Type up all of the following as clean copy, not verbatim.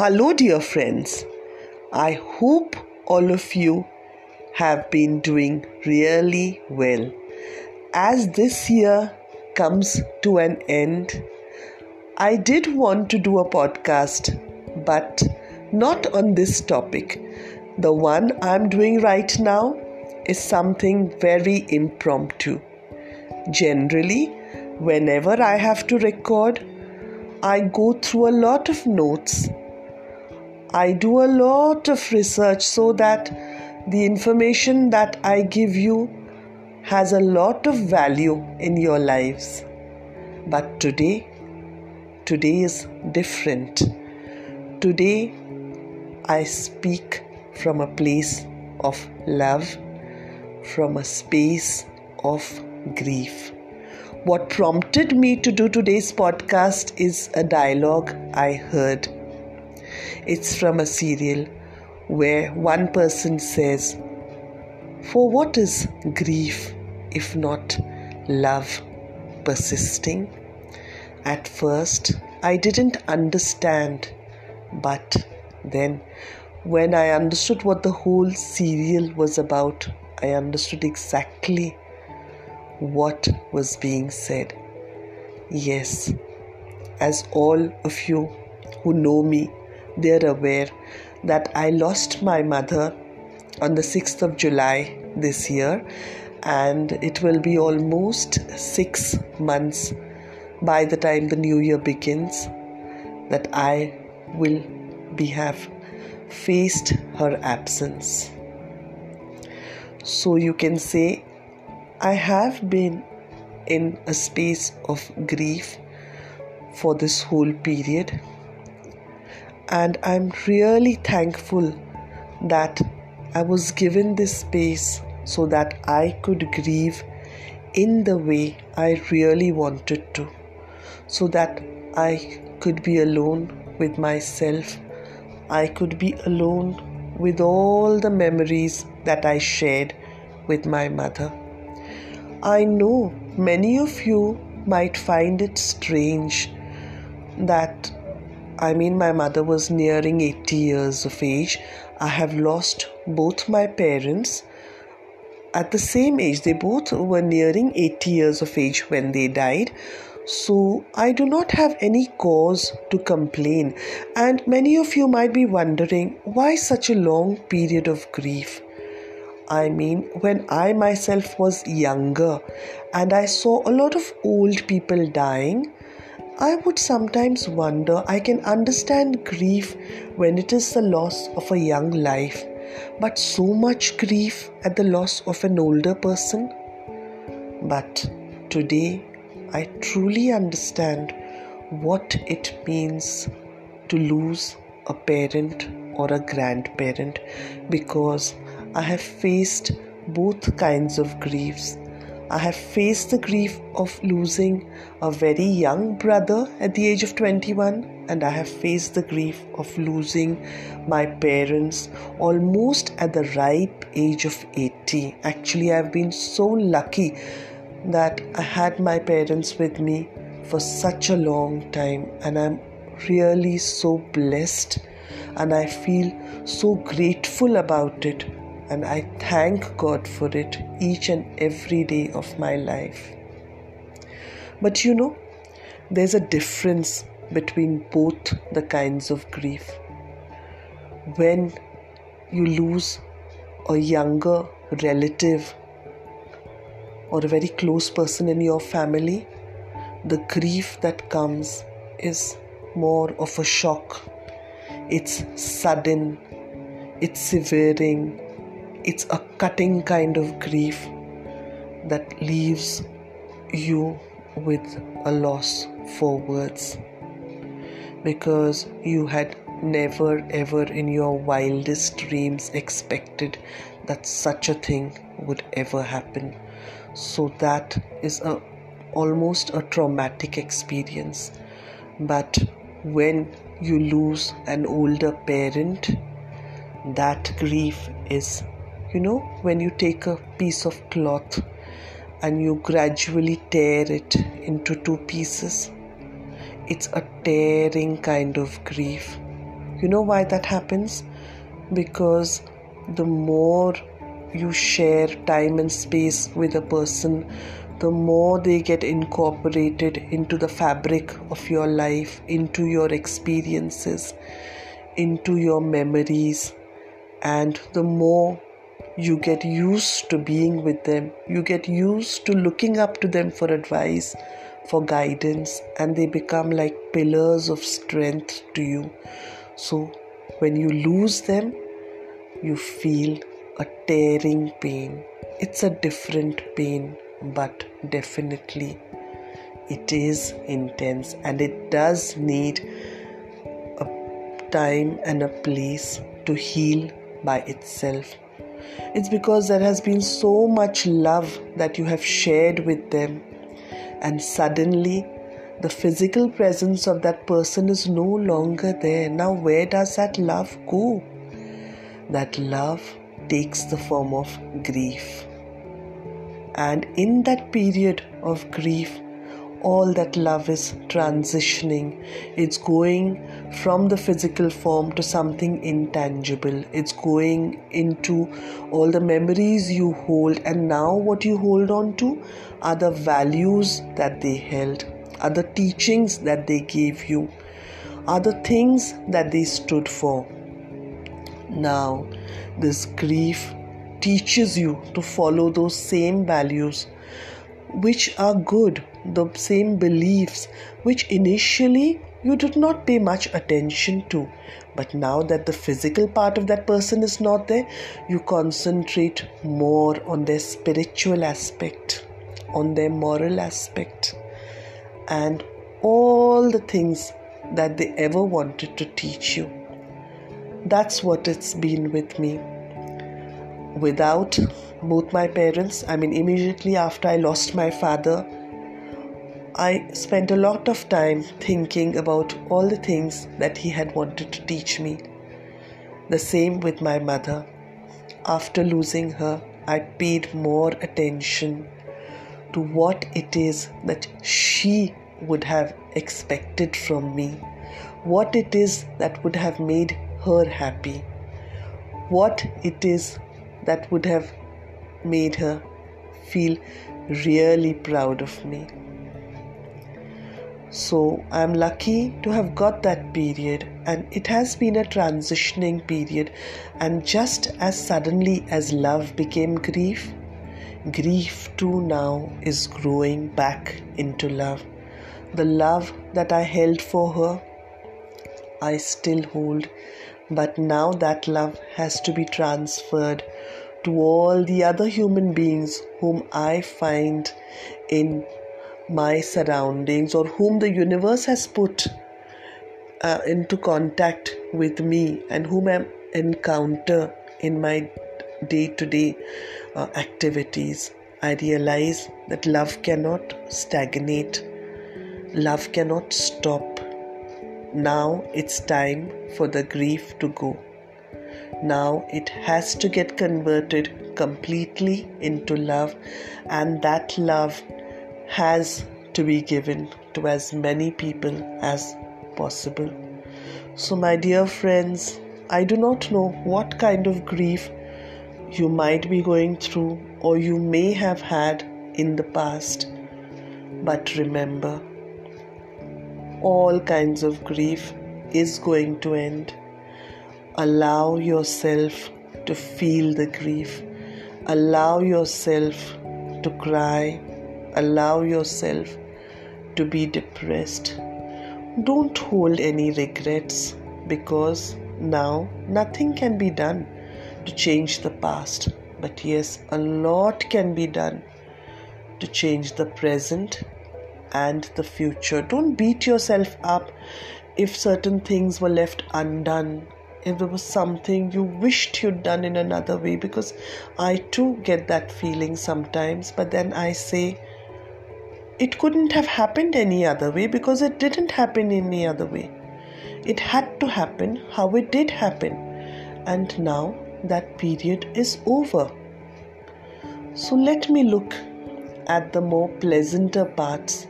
Hello dear friends, I hope all of you have been doing really well. As this year comes to an end, I did want to do a podcast, but not on this topic. The one I'm doing right now is something very impromptu. Generally, whenever I have to record, I go through a lot of notes. I do a lot of research so that the information that I give you has a lot of value in your lives. But today is different. Today, I speak from a place of love, from a space of grief. What prompted me to do today's podcast is a dialogue I heard. It's from a serial where one person says, "For what is grief if not love persisting?" At first, I didn't understand, but then when I understood what the whole serial was about, I understood exactly what was being said. Yes, as all of you who know me, they're aware that I lost my mother on the 6th of July this year, and it will be almost 6 months by the time the new year begins that I will have faced her absence. So you can say I have been in a space of grief for this whole period, and I'm really thankful that I was given this space so that I could grieve in the way I really wanted to, so that I could be alone with myself, I could be alone with all the memories that I shared with my mother. I know many of you might find it strange that, my mother was nearing 80 years of age. I have lost both my parents at the same age. They both were nearing 80 years of age when they died. So I do not have any cause to complain. And many of you might be wondering, why such a long period of grief? When I myself was younger and I saw a lot of old people dying, I would sometimes wonder. I can understand grief when it is the loss of a young life, but so much grief at the loss of an older person. But today, I truly understand what it means to lose a parent or a grandparent, because I have faced both kinds of griefs. I have faced the grief of losing a very young brother at the age of 21, and I have faced the grief of losing my parents almost at the ripe age of 80. Actually, I have been so lucky that I had my parents with me for such a long time, and I'm really so blessed, and I feel so grateful about it. And I thank God for it each and every day of my life. But there's a difference between both the kinds of grief. When you lose a younger relative or a very close person in your family, the grief that comes is more of a shock. It's sudden, it's severing. It's a cutting kind of grief that leaves you with a loss for words, because you had never ever in your wildest dreams expected that such a thing would ever happen. So that is almost a traumatic experience. But when you lose an older parent, that grief is when you take a piece of cloth and you gradually tear it into two pieces. It's a tearing kind of grief. You know why that happens? Because the more you share time and space with a person, the more they get incorporated into the fabric of your life, into your experiences, into your memories, and the more you get used to being with them, you get used to looking up to them for advice, for guidance, and they become like pillars of strength to you. So when you lose them, you feel a tearing pain. It's a different pain, but definitely it is intense, and it does need a time and a place to heal by itself. It's because there has been so much love that you have shared with them, and suddenly the physical presence of that person is no longer there. Now, where does that love go? That love takes the form of grief. And in that period of grief, all that love is transitioning. It's going from the physical form to something intangible. It's going into all the memories you hold, and now what you hold on to are the values that they held, are the teachings that they gave you, are the things that they stood for. Now, this grief teaches you to follow those same values, which are good, the same beliefs which initially you did not pay much attention to. But now that the physical part of that person is not there, you concentrate more on their spiritual aspect, on their moral aspect, and all the things that they ever wanted to teach you. That's what it's been with me. Without both my parents, immediately after I lost my father, I spent a lot of time thinking about all the things that he had wanted to teach me. The same with my mother. After losing her, I paid more attention to what it is that she would have expected from me, what it is that would have made her happy, what it is that would have made her feel really proud of me. So I'm lucky to have got that period, and it has been a transitioning period. And just as suddenly as love became grief, grief too now is growing back into love. The love that I held for her, I still hold, but now that love has to be transferred to all the other human beings whom I find in my surroundings, or whom the universe has put into contact with me, and whom I encounter in my day-to-day activities. I realize that love cannot stagnate. Love cannot stop. Now it's time for the grief to go. Now it has to get converted completely into love, and that love has to be given to as many people as possible. So my dear friends, I do not know what kind of grief you might be going through, or you may have had in the past, but remember, all kinds of grief is going to end. Allow yourself to feel the grief. Allow yourself to cry. Allow yourself to be depressed. Don't hold any regrets, because now nothing can be done to change the past. But yes, a lot can be done to change the present and the future. Don't beat yourself up if certain things were left undone, if there was something you wished you'd done in another way, because I too get that feeling sometimes. But then I say, it couldn't have happened any other way, because it didn't happen any other way. It had to happen how it did happen, and now that period is over. So let me look at the more pleasanter parts,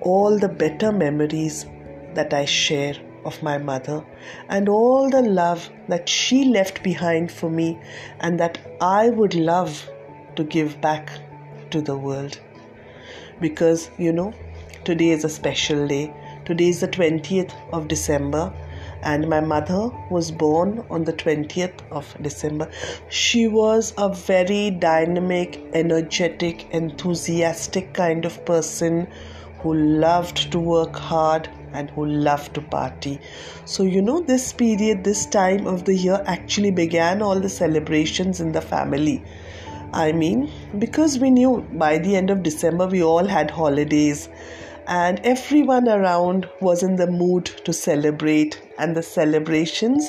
all the better memories that I share of my mother and all the love that she left behind for me and that I would love to give back to the world. Because, you know, today is a special day. Today is the 20th of December and my mother was born on the 20th of December. She was a very dynamic, energetic, enthusiastic kind of person who loved to work hard and who loved to party. So, you know, this period, this time of the year actually began all the celebrations in the family. I mean, because we knew by the end of December we all had holidays and everyone around was in the mood to celebrate, and the celebrations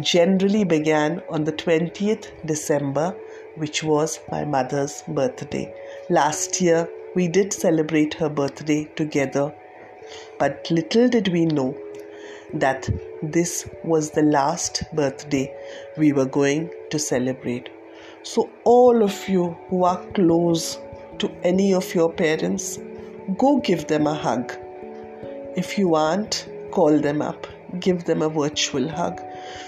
generally began on the 20th December, which was my mother's birthday. Last year we did celebrate her birthday together, but little did we know that this was the last birthday we were going to celebrate. So all of you who are close to any of your parents, go give them a hug. If you aren't, call them up. Give them a virtual hug.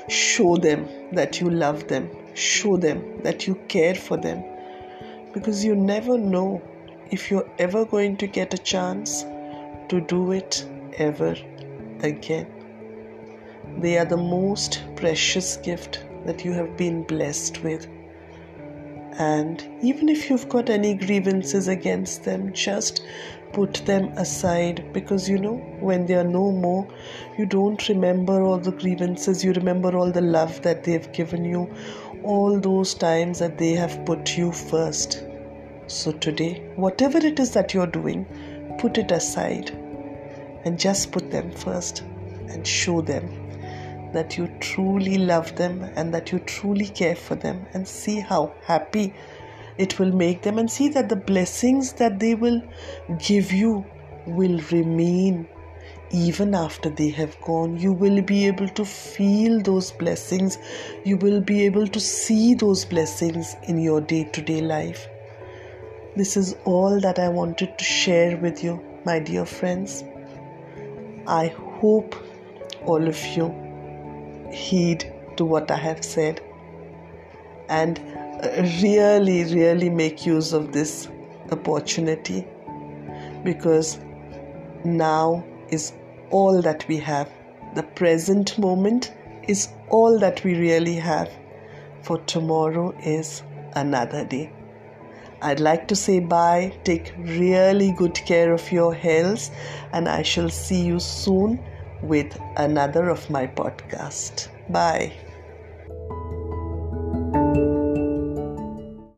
Show them that you love them. Show them that you care for them. Because you never know if you're ever going to get a chance to do it ever again. They are the most precious gift that you have been blessed with. And even if you've got any grievances against them, just put them aside, because, you know, when they are no more, you don't remember all the grievances. You remember all the love that they've given you, all those times that they have put you first. So today, whatever it is that you're doing, put it aside and just put them first and show them that you truly love them and that you truly care for them, and see how happy it will make them, and see that the blessings that they will give you will remain even after they have gone. You will be able to feel those blessings. You will be able to see those blessings in your day-to-day life. This is all that I wanted to share with you, my dear friends. I hope all of you heed to what I have said and really make use of this opportunity, because now is all that we have. The present moment is all that we really have, for tomorrow is another day. I'd like to say bye. Take really good care of your health, and I shall see you soon with another of my podcast. Bye.